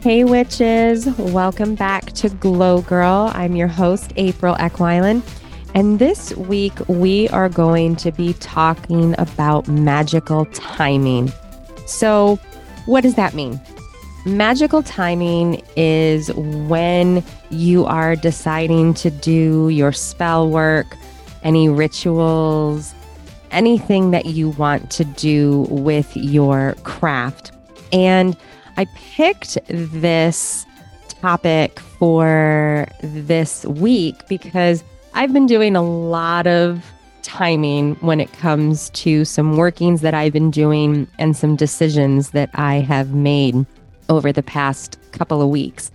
Hey witches, welcome back to Glow Girl. I'm your host, April Ekwilin, and this week we are going to be talking about magical timing. So what does that mean? Magical timing is when you are deciding to do your spell work, any rituals, anything that you want to do with your craft. And I picked this topic for this week because I've been doing a lot of timing when it comes to some workings that I've been doing and some decisions that I have made over the past couple of weeks.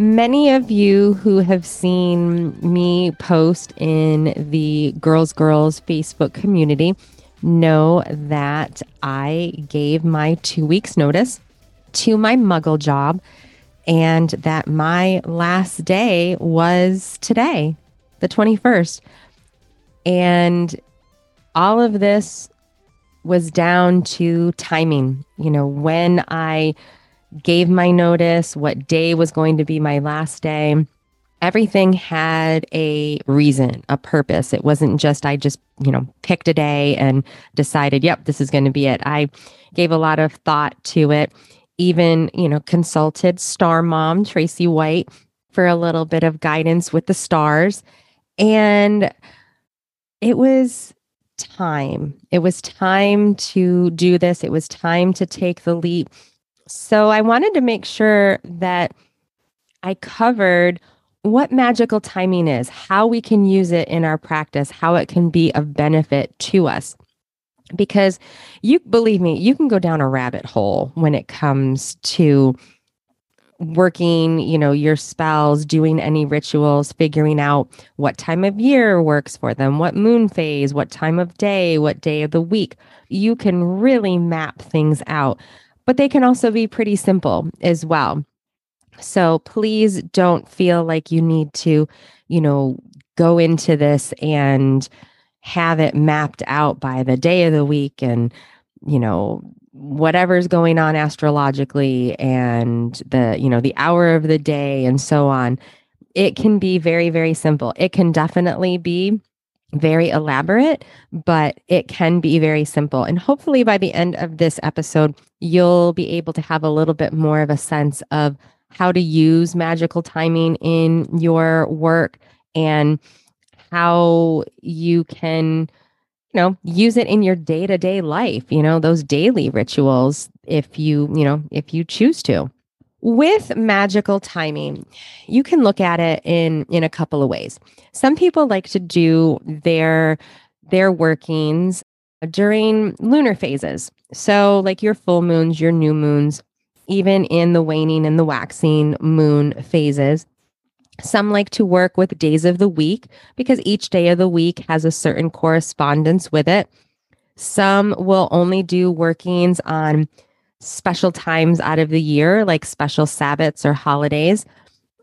Many of you who have seen me post in the Girls Girls Facebook community know that I gave my 2 weeks notice to my muggle job, and that my last day was today, the 21st. And all of this was down to timing. You know, when I gave my notice, what day was going to be my last day, everything had a reason, a purpose. It wasn't just, I picked a day and decided, yep, this is going to be it. I gave a lot of thought to it. Even, consulted star mom, Tracy White, for a little bit of guidance with the stars. And it was time. It was time to do this. It was time to take the leap. So I wanted to make sure that I covered what magical timing is, how we can use it in our practice, how it can be of benefit to us. Because believe me, you can go down a rabbit hole when it comes to working, your spells, doing any rituals, figuring out what time of year works for them, what moon phase, what time of day, what day of the week. You can really map things out, but they can also be pretty simple as well. So please don't feel like you need to, go into this and have it mapped out by the day of the week and, whatever's going on astrologically and the hour of the day and so on. It can be very, very simple. It can definitely be very elaborate, but it can be very simple. And hopefully by the end of this episode, you'll be able to have a little bit more of a sense of how to use magical timing in your work and how you can, use it in your day-to-day life, those daily rituals if you choose to. With magical timing, you can look at it in a couple of ways. Some people like to do their workings during lunar phases. So like your full moons, your new moons, even in the waning and the waxing moon phases. Some like to work with days of the week because each day of the week has a certain correspondence with it. Some will only do workings on special times out of the year, like special Sabbats or holidays.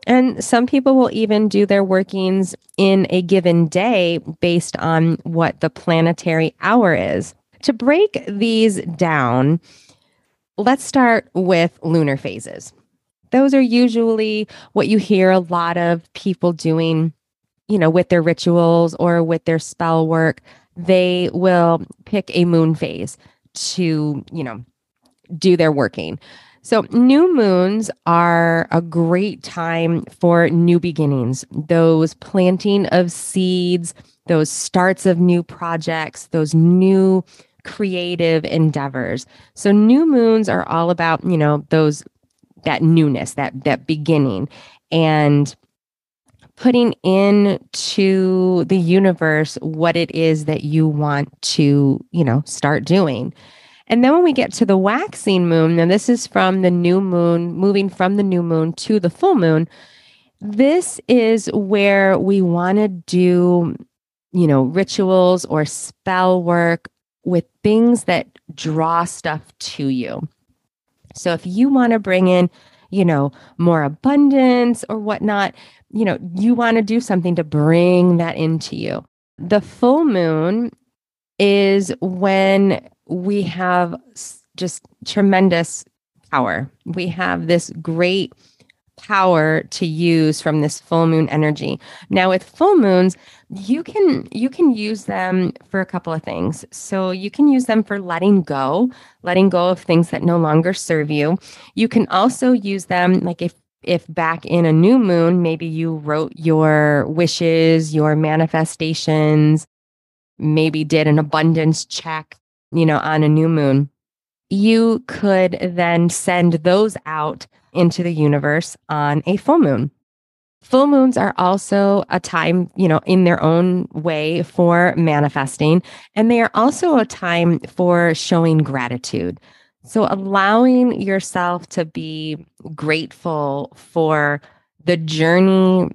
And some people will even do their workings in a given day based on what the planetary hour is. To break these down, let's start with lunar phases. Those are usually what you hear a lot of people doing, with their rituals or with their spell work. They will pick a moon phase to, do their working. So new moons are a great time for new beginnings, those planting of seeds, those starts of new projects, those new creative endeavors. So new moons are all about, that newness, that beginning, and putting into the universe what it is that you want to, start doing. And then when we get to the waxing moon, now this is from the new moon, moving from the new moon to the full moon. This is where we want to do, rituals or spell work with things that draw stuff to you. So if you want to bring in, more abundance or whatnot, you want to do something to bring that into you. The full moon is when we have just tremendous power. We have this great power to use from this full moon energy. Now, with full moons, you can use them for a couple of things. So you can use them for letting go of things that no longer serve you. You can also use them, like if back in a new moon, maybe you wrote your wishes, your manifestations, maybe did an abundance check, on a new moon. You could then send those out into the universe on a full moon. Full moons are also a time, in their own way for manifesting, and they are also a time for showing gratitude. So allowing yourself to be grateful for the journey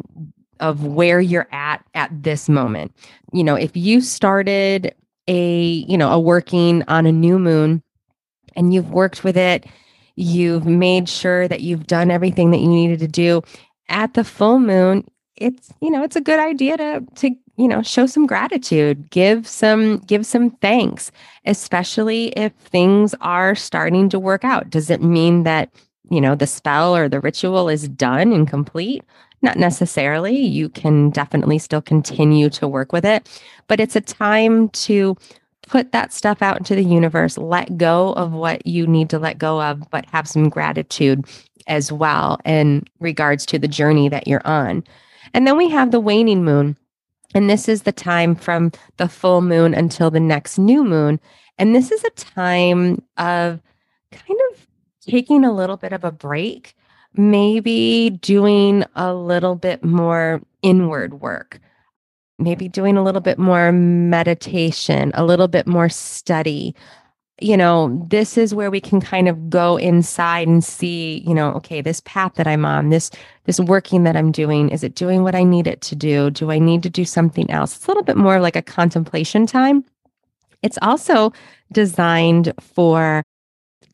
of where you're at this moment. If you started a working on a new moon and you've worked with it, you've made sure that you've done everything that you needed to do at the full moon, it's a good idea to show some gratitude, give some thanks, especially if things are starting to work out. Does it mean that, the spell or the ritual is done and complete? Not necessarily. You can definitely still continue to work with it, but it's a time to put that stuff out into the universe, let go of what you need to let go of, but have some gratitude as well in regards to the journey that you're on. And then we have the waning moon. And this is the time from the full moon until the next new moon. And this is a time of kind of taking a little bit of a break, maybe doing a little bit more inward work, maybe doing a little bit more meditation, a little bit more study. This is where we can kind of go inside and see, okay, this path that I'm on, this working that I'm doing, is it doing what I need it to do? Do I need to do something else? It's a little bit more like a contemplation time. It's also designed for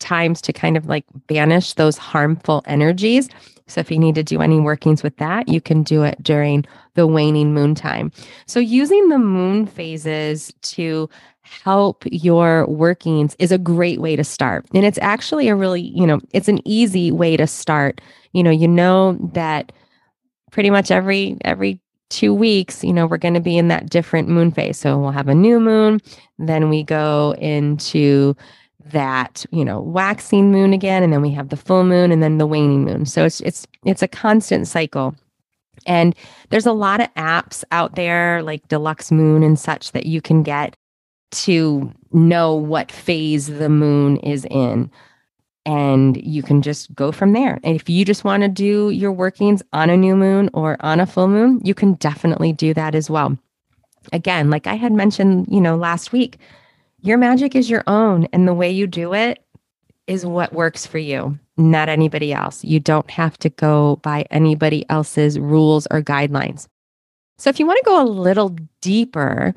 times to kind of like banish those harmful energies. So if you need to do any workings with that, you can do it during the waning moon time. So using the moon phases to help your workings is a great way to start. And it's actually a really, it's an easy way to start. You know that pretty much every 2 weeks, we're going to be in that different moon phase. So we'll have a new moon, then we go into that, waxing moon again, and then we have the full moon and then the waning moon. So it's a constant cycle. And there's a lot of apps out there like Deluxe Moon and such that you can get to know what phase the moon is in. And you can just go from there. And if you just want to do your workings on a new moon or on a full moon, you can definitely do that as well. Again, like I had mentioned, last week, your magic is your own, and the way you do it is what works for you, not anybody else. You don't have to go by anybody else's rules or guidelines. So if you want to go a little deeper,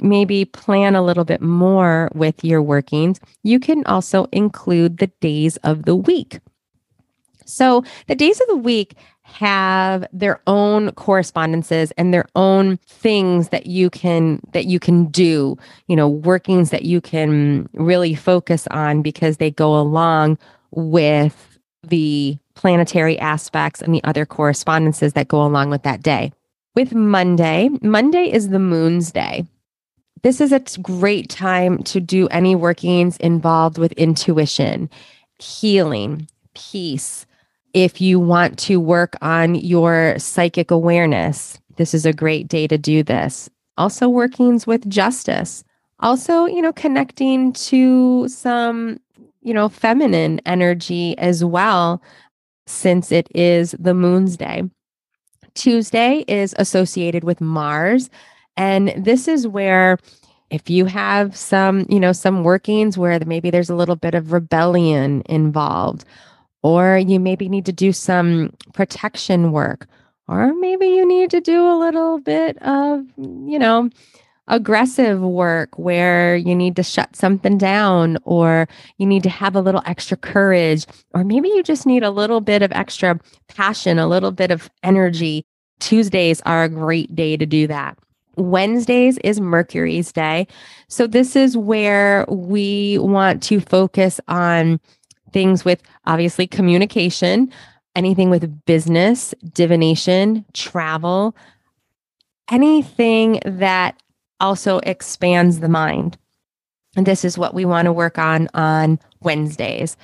maybe plan a little bit more with your workings, you can also include the days of the week. So the days of the week have their own correspondences and their own things that you can do, workings that you can really focus on, because they go along with the planetary aspects and the other correspondences that go along with that day. With Monday is the moon's day. This is a great time to do any workings involved with intuition, healing, peace. If you want to work on your psychic awareness, this is a great day to do this. Also workings with justice. Also, connecting to some, feminine energy as well, since it is the moon's day. Tuesday is associated with Mars. And this is where, if you have some, some workings where maybe there's a little bit of rebellion involved, or you maybe need to do some protection work, or maybe you need to do a little bit of, aggressive work where you need to shut something down, or you need to have a little extra courage, or maybe you just need a little bit of extra passion, a little bit of energy. Tuesdays are a great day to do that. Wednesdays is Mercury's Day. So this is where we want to focus on things with obviously communication, anything with business, divination, travel, anything that also expands the mind. And this is what we want to work on Wednesdays.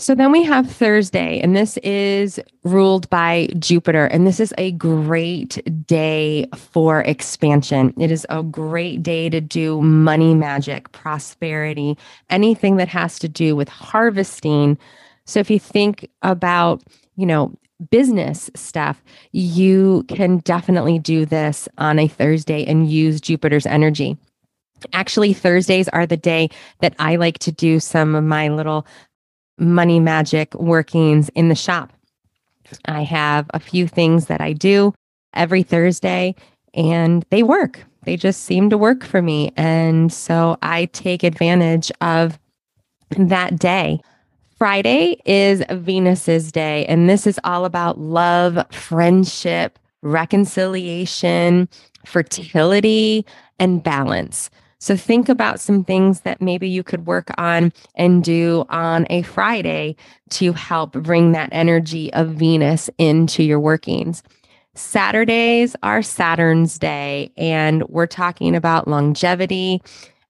So then we have Thursday, and this is ruled by Jupiter. And this is a great day for expansion. It is a great day to do money magic, prosperity, anything that has to do with harvesting. So if you think about, business stuff, you can definitely do this on a Thursday and use Jupiter's energy. Actually, Thursdays are the day that I like to do some of my little money magic workings in the shop. I have a few things that I do every Thursday and they work. They just seem to work for me. And so I take advantage of that day. Friday is Venus's day, and this is all about love, friendship, reconciliation, fertility, and balance. So think about some things that maybe you could work on and do on a Friday to help bring that energy of Venus into your workings. Saturdays are Saturn's day, and we're talking about longevity,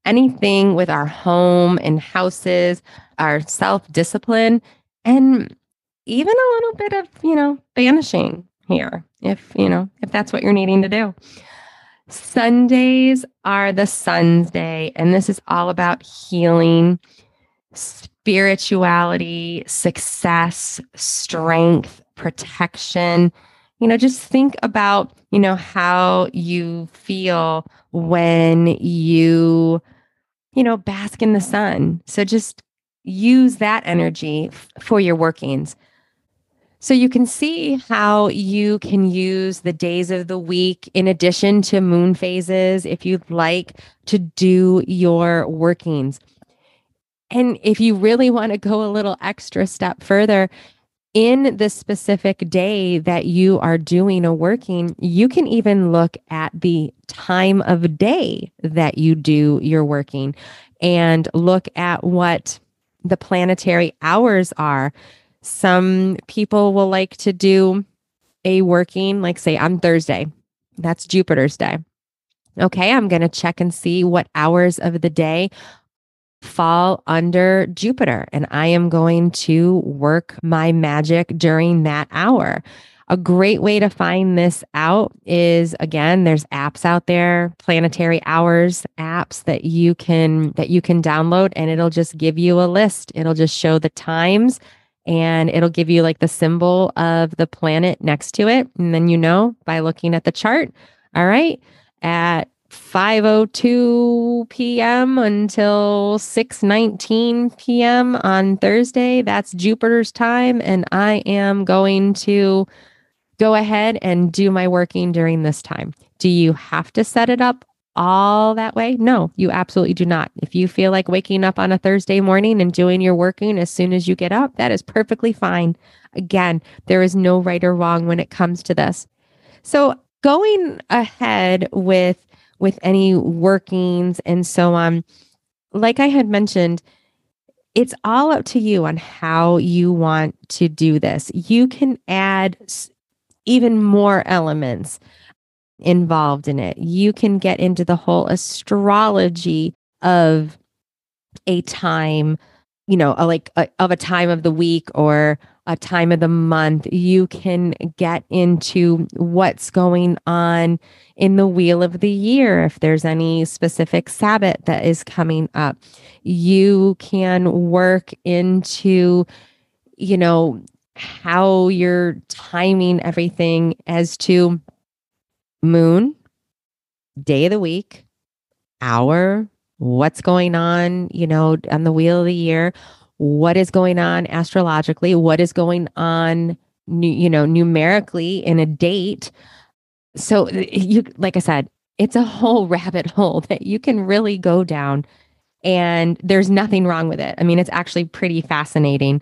anything with our home and houses, our self-discipline, and even a little bit of, banishing here, if that's what you're needing to do. Sundays are the Sun's Day, and this is all about healing, spirituality, success, strength, protection. Just think about, how you feel when you, bask in the sun. So just use that energy for your workings. So you can see how you can use the days of the week in addition to moon phases if you'd like to do your workings. And if you really want to go a little extra step further, in the specific day that you are doing a working, you can even look at the time of day that you do your working and look at what the planetary hours are. Some people will like to do a working, like say on Thursday, that's Jupiter's day. Okay, I'm going to check and see what hours of the day fall under Jupiter, and I am going to work my magic during that hour. A great way to find this out is, again, there's apps out there, planetary hours apps that you can download, and it'll just give you a list. It'll just show the times, and it'll give you like the symbol of the planet next to it. And then by looking at the chart, all right, at 5:02 p.m. until 6:19 p.m. on Thursday, that's Jupiter's time. And I am going to go ahead and do my working during this time. Do you have to set it up all that way? No, you absolutely do not. If you feel like waking up on a Thursday morning and doing your working as soon as you get up, that is perfectly fine. Again, there is no right or wrong when it comes to this. So going ahead with any workings and so on, like I had mentioned, it's all up to you on how you want to do this. You can add even more elements involved in it. You can get into the whole astrology of a time, of a time of the week or a time of the month. You can get into what's going on in the wheel of the year, if there's any specific Sabbath that is coming up. You can work into, how you're timing everything as to moon, day of the week, hour, what's going on, on the wheel of the year, what is going on astrologically, what is going on, numerically in a date. So like I said, it's a whole rabbit hole that you can really go down, and there's nothing wrong with it. I mean, it's actually pretty fascinating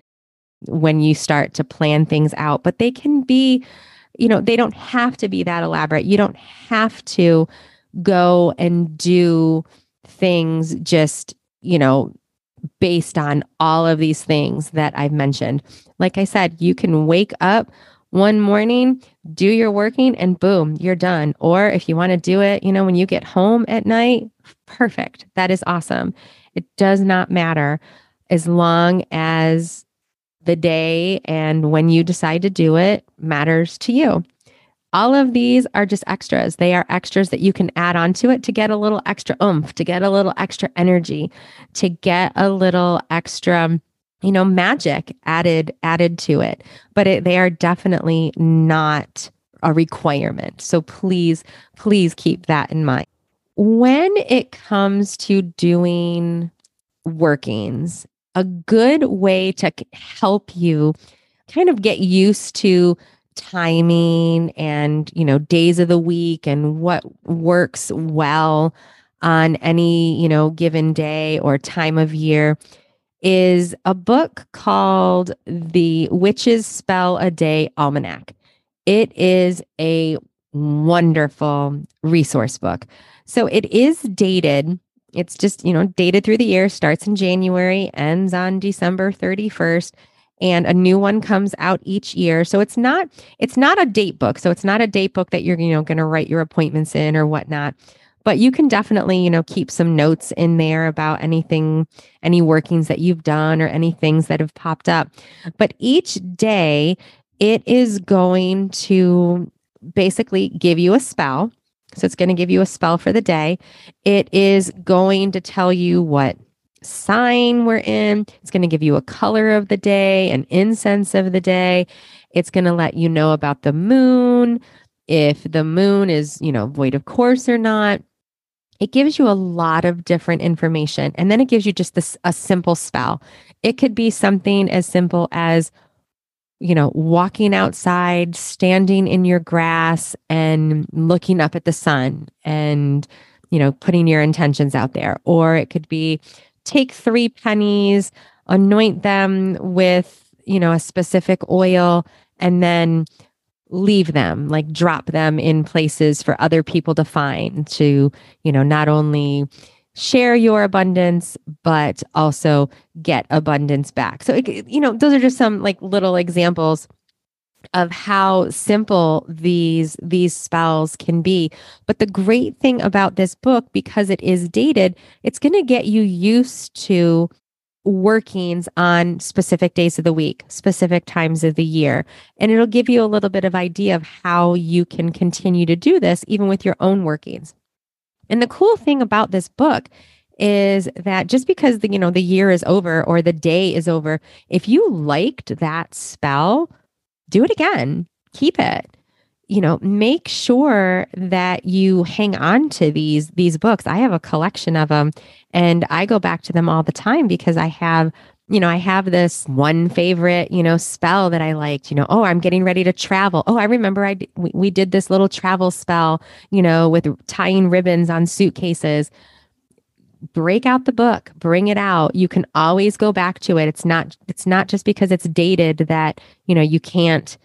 when you start to plan things out, but they can be you know, they don't have to be that elaborate. You don't have to go and do things just, you know, based on all of these things that I've mentioned. Like I said, you can wake up one morning, do your working, and boom, you're done. Or if you want to do it, you know, when you get home at night, perfect. That is awesome. It does not matter as long as the day and when you decide to do it matters to you. All of these are just extras. They are extras that you can add on to it to get a little extra oomph, to get a little extra energy, to get a little extra, you know, magic added to it. But they are definitely not a requirement. So please, please keep that in mind. When it comes to doing workings, a good way to help you kind of get used to timing and, you know, days of the week and what works well on any, you know, given day or time of year is a book called The Witches' Spell a Day Almanac. It is a wonderful resource book. So it is dated. It's just, you know, dated through the year, starts in January, ends on December 31st, and a new one comes out each year. So it's not a date book. So it's not a date book that you're, you know, going to write your appointments in or whatnot. But you can definitely, you know, keep some notes in there about anything, any workings that you've done or any things that have popped up. But each day, it is going to basically give you a spell. So it's going to give you a spell for the day. It is going to tell you what sign we're in. It's going to give you a color of the day, an incense of the day. It's going to let you know about the moon, if the moon is, you know, void of course or not. It gives you a lot of different information. And then it gives you just this a simple spell. It could be something as simple as, you know, walking outside, standing in your grass and looking up at the sun and, you know, putting your intentions out there. Or it could be take 3 pennies, anoint them with, you know, a specific oil, and then leave them, like drop them in places for other people to find, to, you know, not only share your abundance, but also get abundance back. So, you know, those are just some like little examples of how simple these spells can be. But the great thing about this book, because it is dated, it's going to get you used to workings on specific days of the week, specific times of the year. And it'll give you a little bit of idea of how you can continue to do this, even with your own workings. And the cool thing about this book is that just because the, you know, the year is over or the day is over, if you liked that spell, do it again, keep it, you know, make sure that you hang on to these books. I have a collection of them and I go back to them all the time because I have, you know, I have this one favorite, you know, spell that I liked, you know, oh, I'm getting ready to travel. Oh, I remember we did this little travel spell, you know, with tying ribbons on suitcases. Break out the book, bring it out. You can always go back to it. It's not just because it's dated that, you know, you can't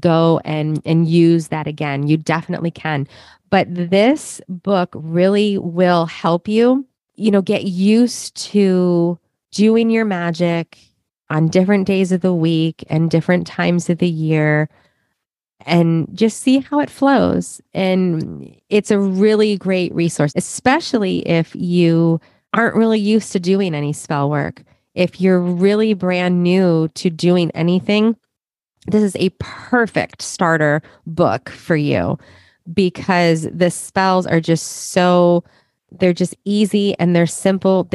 go and use that again. You definitely can. But this book really will help you, you know, get used to doing your magic on different days of the week and different times of the year and just see how it flows. And it's a really great resource, especially if you aren't really used to doing any spell work. If you're really brand new to doing anything, this is a perfect starter book for you because the spells are just so, they're just easy and they're simple.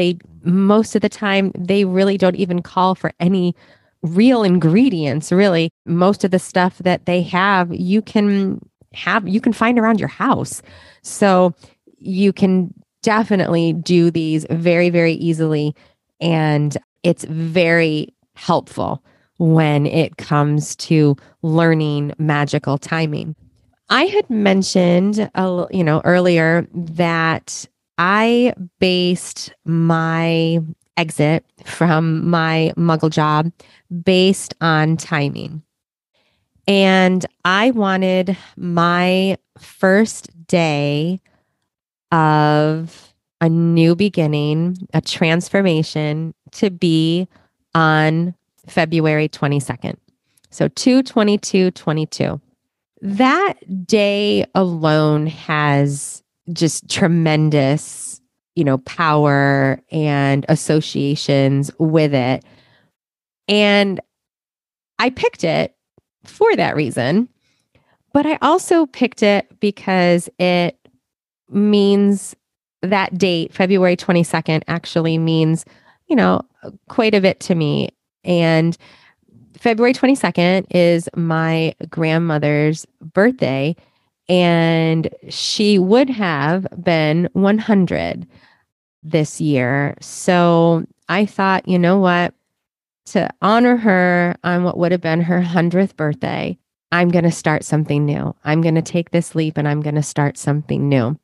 Most of the time, they really don't even call for any real ingredients, really. Most of the stuff that they have, you can find around your house. So you can definitely do these very, very easily. And it's very helpful when it comes to learning magical timing. I had mentioned, you know, earlier that I based my exit from my muggle job based on timing. And I wanted my first day of a new beginning, a transformation, to be on February 22nd. So 2/22/22. That day alone has just tremendous, power and associations with it. And I picked it for that reason, but I also picked it because it means that date, February 22nd, actually means, quite a bit to me. And February 22nd is my grandmother's birthday, and she would have been 100 this year. So I thought, you know what? To honor her on what would have been her 100th birthday, I'm going to start something new. I'm going to take this leap and I'm going to start something new.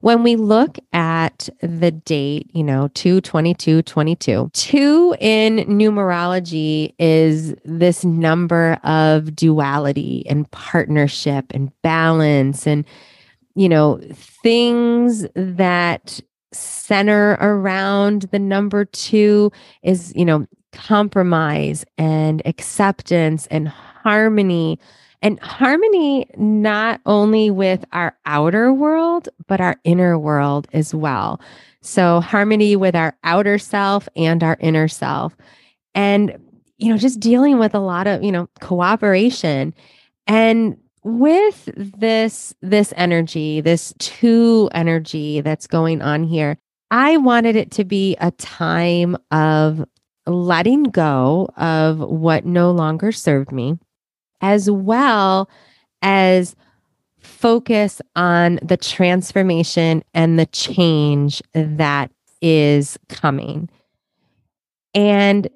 When we look at the date, 2/22/22, 2 in numerology is this number of duality and partnership and balance and, things that center around the number 2 is, compromise and acceptance and harmony. And harmony not only with our outer world, but our inner world as well. So harmony with our outer self and our inner self. And, just dealing with a lot of, cooperation. And with this energy, this 2 energy that's going on here, I wanted it to be a time of letting go of what no longer served me, as well as focus on the transformation and the change that is coming. And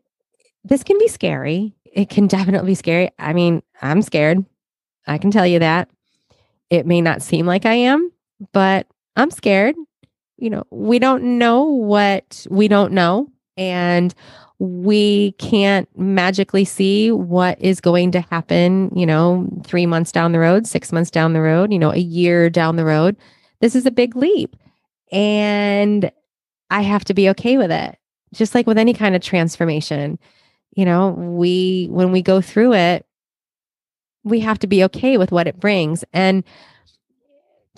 this can be scary. It can definitely be scary. I mean, I'm scared. I can tell you that. It may not seem like I am, but I'm scared. We don't know what we don't know. And we can't magically see what is going to happen, 3 months down the road, 6 months down the road, a year down the road. This is a big leap. And I have to be okay with it. Just like with any kind of transformation, when we go through it, we have to be okay with what it brings. And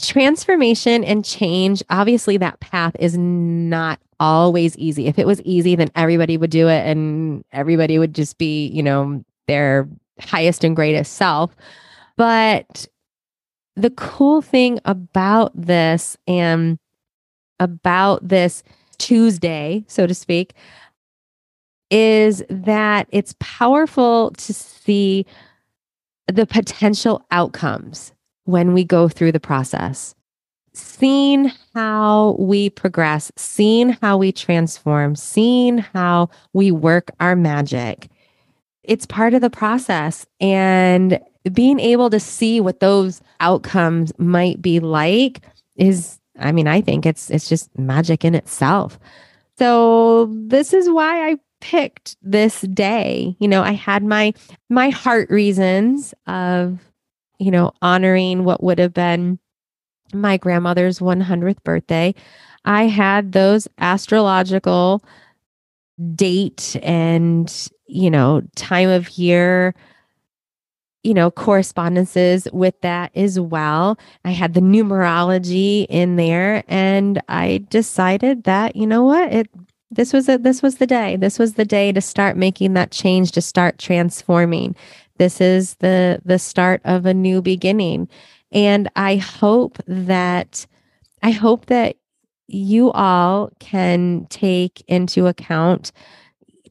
transformation and change, obviously that path is not always easy. If it was easy, then everybody would do it and everybody would just be, their highest and greatest self. But the cool thing about this and about this Tuesday, so to speak, is that it's powerful to see the potential outcomes when we go through the process. Seeing how we progress, seeing how we transform, seeing how we work our magic. It's part of the process. And being able to see what those outcomes might be like is, I think it's just magic in itself. So this is why I picked this day. I had my heart reasons of, honoring what would have been my grandmother's 100th birthday. I had those astrological date and, time of year, correspondences with that as well. I had the numerology in there, and I decided that, this was the day. This was the day to start making that change, to start transforming. This is the start of a new beginning. And I hope that you all can take into account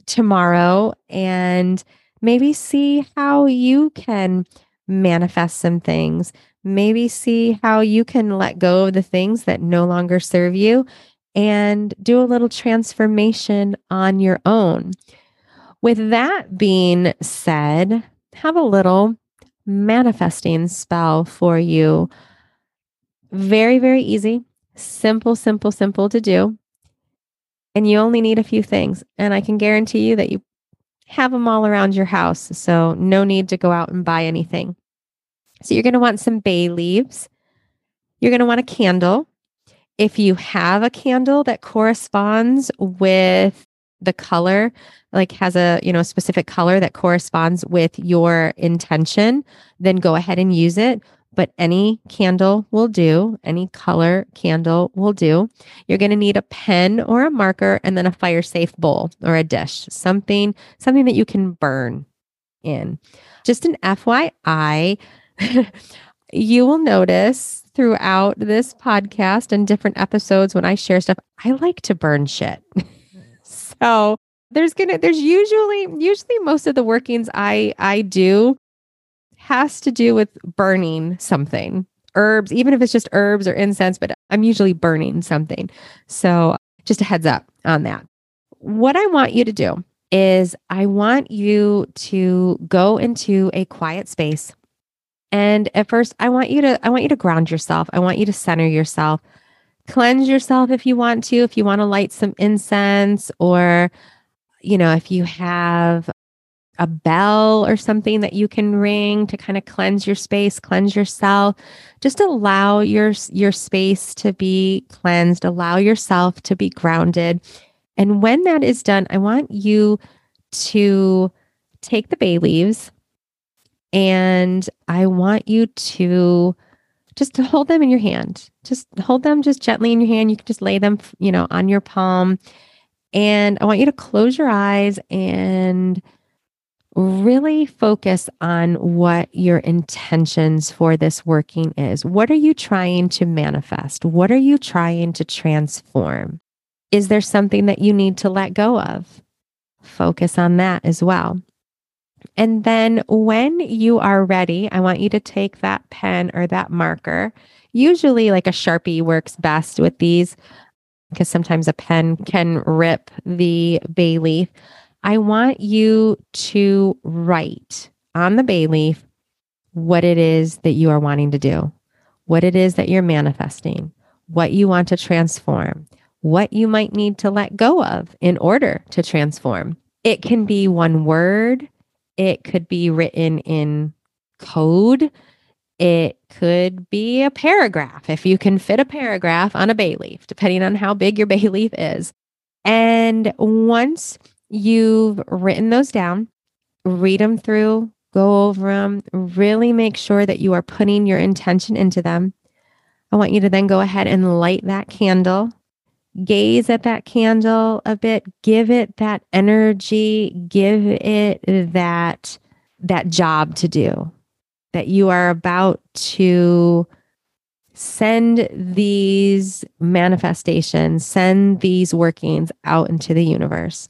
tomorrow and maybe see how you can manifest some things, maybe see how you can let go of the things that no longer serve you and do a little transformation on your own. With that being said, have a little manifesting spell for you. Very, very easy. Simple, simple, simple to do. And you only need a few things. And I can guarantee you that you have them all around your house. So no need to go out and buy anything. So you're going to want some bay leaves. You're going to want a candle. If you have a candle that corresponds with the color, like has a, you know, specific color that corresponds with your intention, then go ahead and use it. But any candle will do. Any color candle will do. You're going to need a pen or a marker, and then a fire safe bowl or a dish, something that you can burn in. Just an FYI, you will notice throughout this podcast and different episodes when I share stuff, I like to burn shit. So there's usually most of the workings I do has to do with burning something, herbs, even if it's just herbs or incense, but I'm usually burning something. So just a heads up on that. What I want you to do is I want you to go into a quiet space. And at first, I want you to ground yourself. I want you to center yourself, cleanse yourself if you want to light some incense, or, you know, if you have a bell or something that you can ring to kind of cleanse your space, cleanse yourself. Just allow your space to be cleansed, allow yourself to be grounded. And when that is done, I want you to take the bay leaves and I want you to just hold them in your hand. Just hold them just gently in your hand. You can just lay them, you know, on your palm. And I want you to close your eyes and really focus on what your intentions for this working is. What are you trying to manifest? What are you trying to transform? Is there something that you need to let go of? Focus on that as well. And then when you are ready, I want you to take that pen or that marker. Usually like a Sharpie works best with these because sometimes a pen can rip the bay leaf. I want you to write on the bay leaf what it is that you are wanting to do, what it is that you're manifesting, what you want to transform, what you might need to let go of in order to transform. It can be one word. It could be written in code. It could be a paragraph, if you can fit a paragraph on a bay leaf, depending on how big your bay leaf is. And once you've written those down, read them through, go over them, really make sure that you are putting your intention into them. I want you to then go ahead and light that candle, gaze at that candle a bit, give it that energy, give it that job to do, that you are about to send these manifestations, send these workings out into the universe.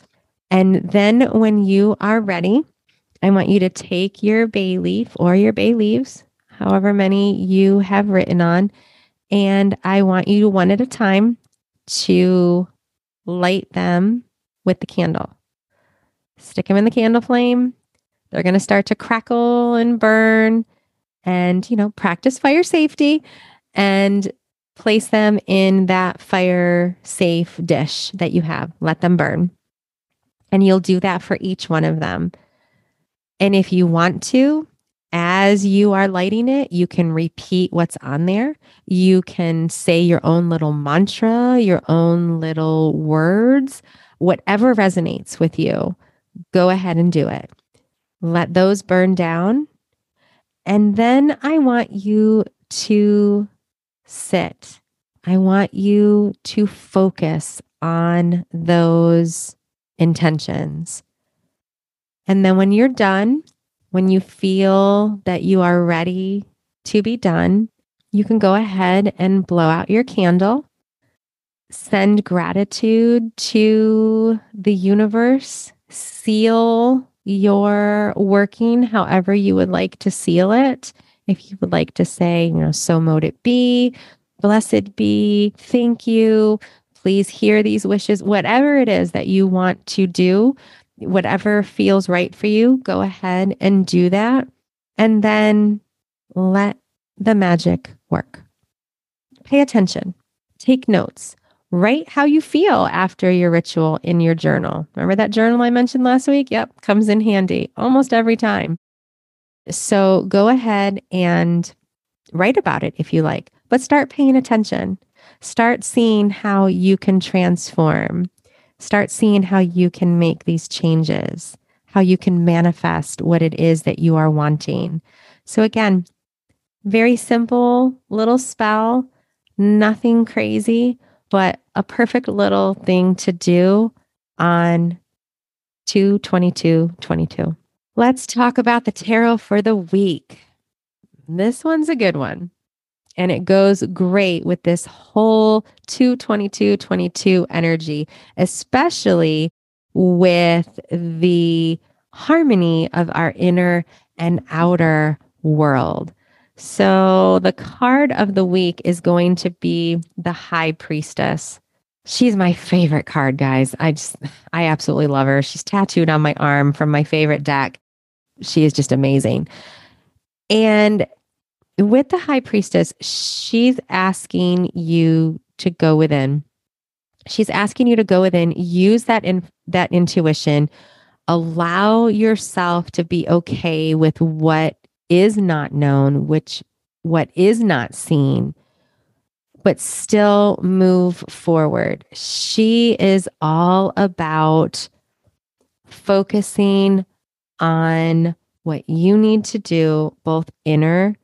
And then when you are ready, I want you to take your bay leaf or your bay leaves, however many you have written on, and I want you one at a time to light them with the candle. Stick them in the candle flame. They're going to start to crackle and burn, and, you know, practice fire safety and place them in that fire safe dish that you have. Let them burn. And you'll do that for each one of them. And if you want to, as you are lighting it, you can repeat what's on there. You can say your own little mantra, your own little words, whatever resonates with you. Go ahead and do it. Let those burn down. And then I want you to sit. I want you to focus on those intentions. And then when you're done, when you feel that you are ready to be done, you can go ahead and blow out your candle, send gratitude to the universe, seal your working however you would like to seal it. If you would like to say, you know, so mote it be, blessed be, thank you, please hear these wishes, whatever it is that you want to do, whatever feels right for you, go ahead and do that. And then let the magic work. Pay attention, take notes, write how you feel after your ritual in your journal. Remember that journal I mentioned last week? Yep, comes in handy almost every time. So go ahead and write about it if you like, but start paying attention. Start seeing how you can transform. Start seeing how you can make these changes, how you can manifest what it is that you are wanting. So again, very simple little spell, nothing crazy, but a perfect little thing to do on 2/22/22. Let's talk about the tarot for the week. This one's a good one. And it goes great with this whole 2/22/22 energy, especially with the harmony of our inner and outer world. So the card of the week is going to be the High Priestess. She's my favorite card, guys. I absolutely love her. She's tattooed on my arm from my favorite deck. She is just amazing. And with the High Priestess, she's asking you to go within. She's asking you to go within, use that intuition, allow yourself to be okay with what is not known, what is not seen, but still move forward. She is all about focusing on what you need to do, both inner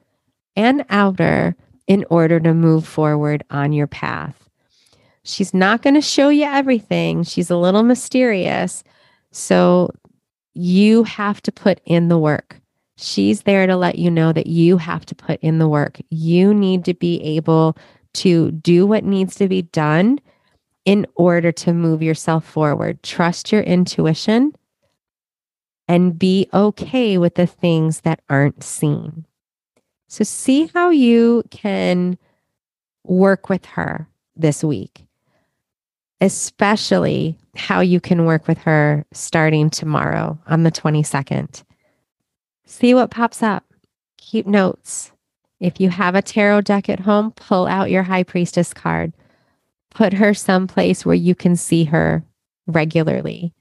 and outer, in order to move forward on your path. She's not going to show you everything. She's a little mysterious. So you have to put in the work. She's there to let you know that you have to put in the work. You need to be able to do what needs to be done in order to move yourself forward. Trust your intuition and be okay with the things that aren't seen. So see how you can work with her this week, especially how you can work with her starting tomorrow on the 22nd. See what pops up. Keep notes. If you have a tarot deck at home, pull out your High Priestess card. Put her someplace where you can see her regularly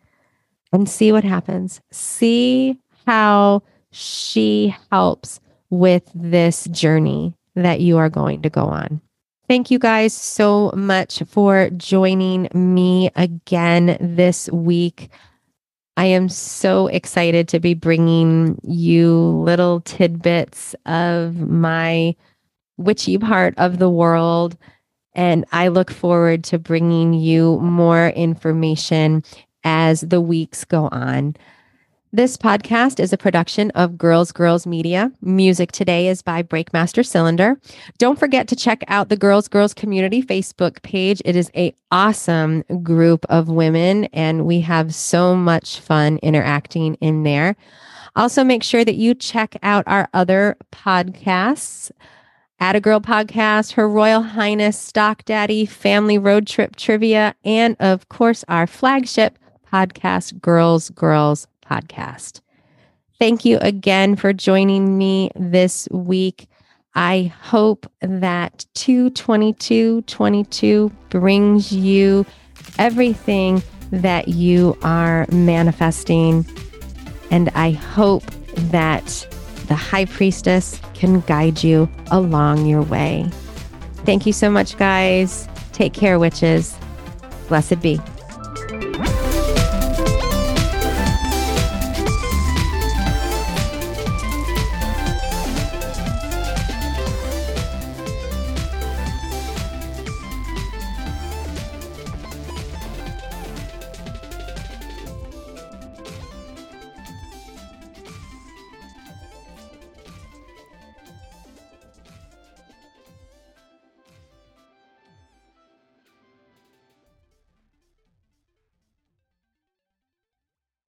and see what happens. See how she helps with this journey that you are going to go on. Thank you guys so much for joining me again this week. I am so excited to be bringing you little tidbits of my witchy part of the world. And I look forward to bringing you more information as the weeks go on. This podcast is a production of Girls Girls Media. Music today is by Breakmaster Cylinder. Don't forget to check out the Girls Girls Community Facebook page. It is an awesome group of women, and we have so much fun interacting in there. Also, make sure that you check out our other podcasts. Atta Girl Podcast, Her Royal Highness, Stock Daddy, Family Road Trip Trivia, and of course, our flagship podcast, Girls Girls Podcast. Thank you again for joining me this week. I hope that 2/22/22 brings you everything that you are manifesting. And I hope that the High Priestess can guide you along your way. Thank you so much, guys. Take care, witches. Blessed be.